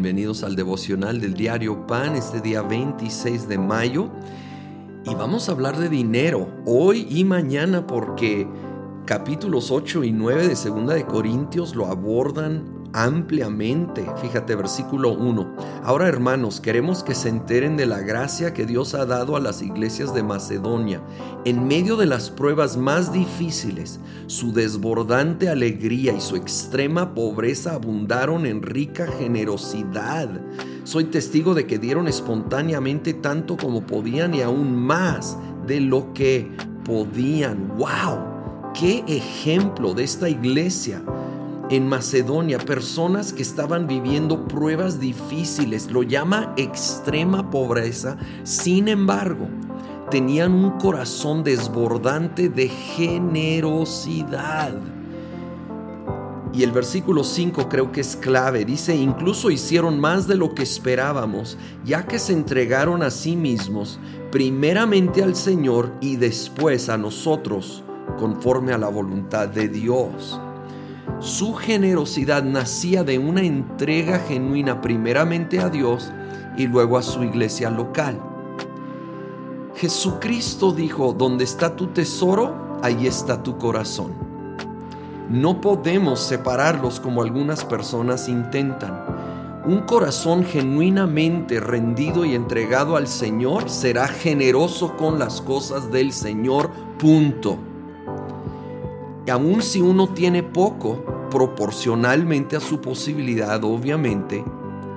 bienvenidos al Devocional del Diario Pan, este día 26 de mayo. Y vamos a hablar de dinero hoy y mañana porque capítulos 8 y 9 de Segunda de Corintios lo abordan ampliamente. Fíjate, versículo 1. Ahora, hermanos, queremos que se enteren de la gracia que Dios ha dado a las iglesias de Macedonia. En medio de las pruebas más difíciles, su desbordante alegría y su extrema pobreza abundaron en rica generosidad. Soy testigo de que dieron espontáneamente tanto como podían y aún más de lo que podían. ¡Wow! ¡Qué ejemplo de esta iglesia en Macedonia! Personas que estaban viviendo pruebas difíciles, lo llama extrema pobreza, sin embargo, tenían un corazón desbordante de generosidad. Y el versículo 5 creo que es clave, dice: incluso hicieron más de lo que esperábamos, ya que se entregaron a sí mismos, primeramente al Señor y después a nosotros, conforme a la voluntad de Dios. Su generosidad nacía de una entrega genuina, primeramente a Dios y luego a su iglesia local. Jesucristo dijo: donde está tu tesoro, ahí está tu corazón. No podemos separarlos como algunas personas intentan. Un corazón genuinamente rendido y entregado al Señor será generoso con las cosas del Señor, punto. Y aun si uno tiene poco, proporcionalmente a su posibilidad, obviamente,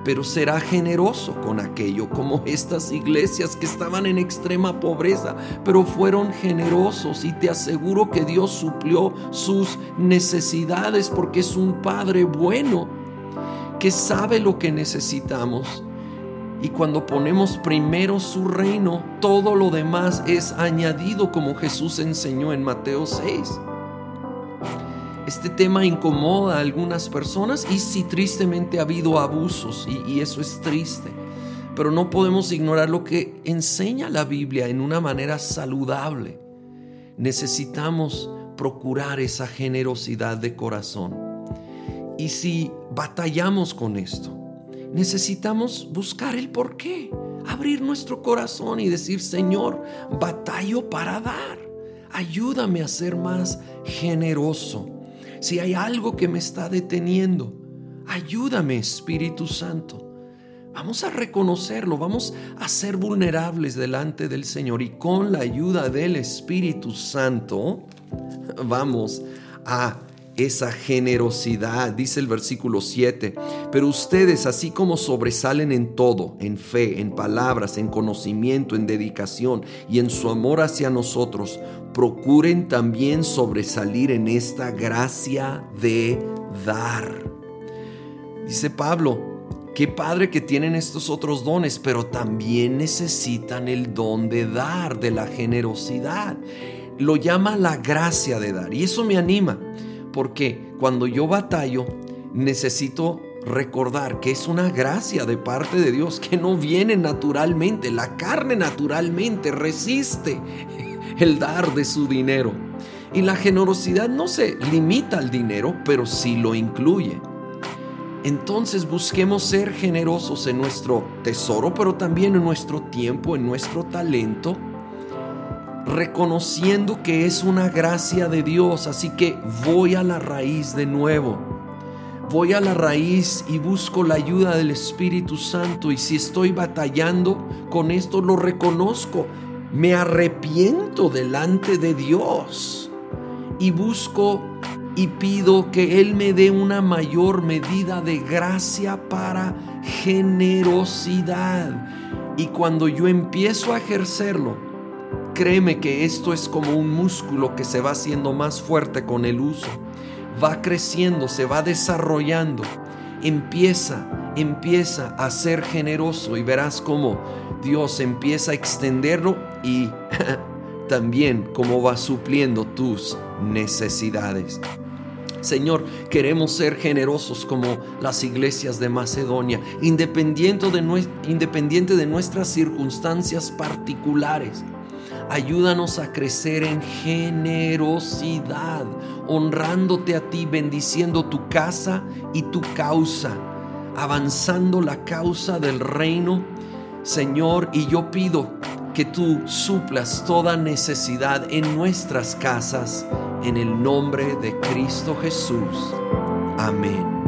pero será generoso con aquello, como estas iglesias que estaban en extrema pobreza, pero fueron generosos, y te aseguro que Dios suplió sus necesidades, porque es un Padre bueno que sabe lo que necesitamos, y cuando ponemos primero su reino, todo lo demás es añadido, como Jesús enseñó en Mateo 6. Este tema incomoda a algunas personas y sí, tristemente ha habido abusos y eso es triste. Pero no podemos ignorar lo que enseña la Biblia en una manera saludable. Necesitamos procurar esa generosidad de corazón. Y si batallamos con esto, necesitamos buscar el porqué, abrir nuestro corazón y decir: Señor, batallo para dar, ayúdame a ser más generoso. Si hay algo que me está deteniendo, ayúdame, Espíritu Santo. Vamos a reconocerlo, vamos a ser vulnerables delante del Señor, y con la ayuda del Espíritu Santo vamos a esa generosidad. Dice el versículo 7: pero ustedes, así como sobresalen en todo, en fe, en palabras, en conocimiento, en dedicación y en su amor hacia nosotros, procuren también sobresalir en esta gracia de dar. Dice Pablo: qué padre que tienen estos otros dones, pero también necesitan el don de dar, de la generosidad. Lo llama la gracia de dar, y eso me anima, porque cuando yo batallo, necesito recordar que es una gracia de parte de Dios que no viene naturalmente. La carne naturalmente resiste el dar de su dinero. Y la generosidad no se limita al dinero, pero sí lo incluye. Entonces busquemos ser generosos en nuestro tesoro, pero también en nuestro tiempo, en nuestro talento, reconociendo que es una gracia de Dios. Así que voy a la raíz de nuevo. Voy a la raíz y busco la ayuda del Espíritu Santo. Y si estoy batallando con esto, lo reconozco. Me arrepiento delante de Dios y busco y pido que Él me dé una mayor medida de gracia para generosidad. Y cuando yo empiezo a ejercerlo, créeme que esto es como un músculo que se va haciendo más fuerte con el uso. Va creciendo, se va desarrollando. Empieza a ser generoso y verás cómo Dios empieza a extenderlo y también cómo va supliendo tus necesidades. Señor, queremos ser generosos como las iglesias de Macedonia, independiente de nuestras circunstancias particulares. Ayúdanos a crecer en generosidad, honrándote a ti, bendiciendo tu casa y tu causa. avanzando la causa del reino, Señor, y yo pido que tú suplas toda necesidad en nuestras casas, en el nombre de Cristo Jesús. Amén.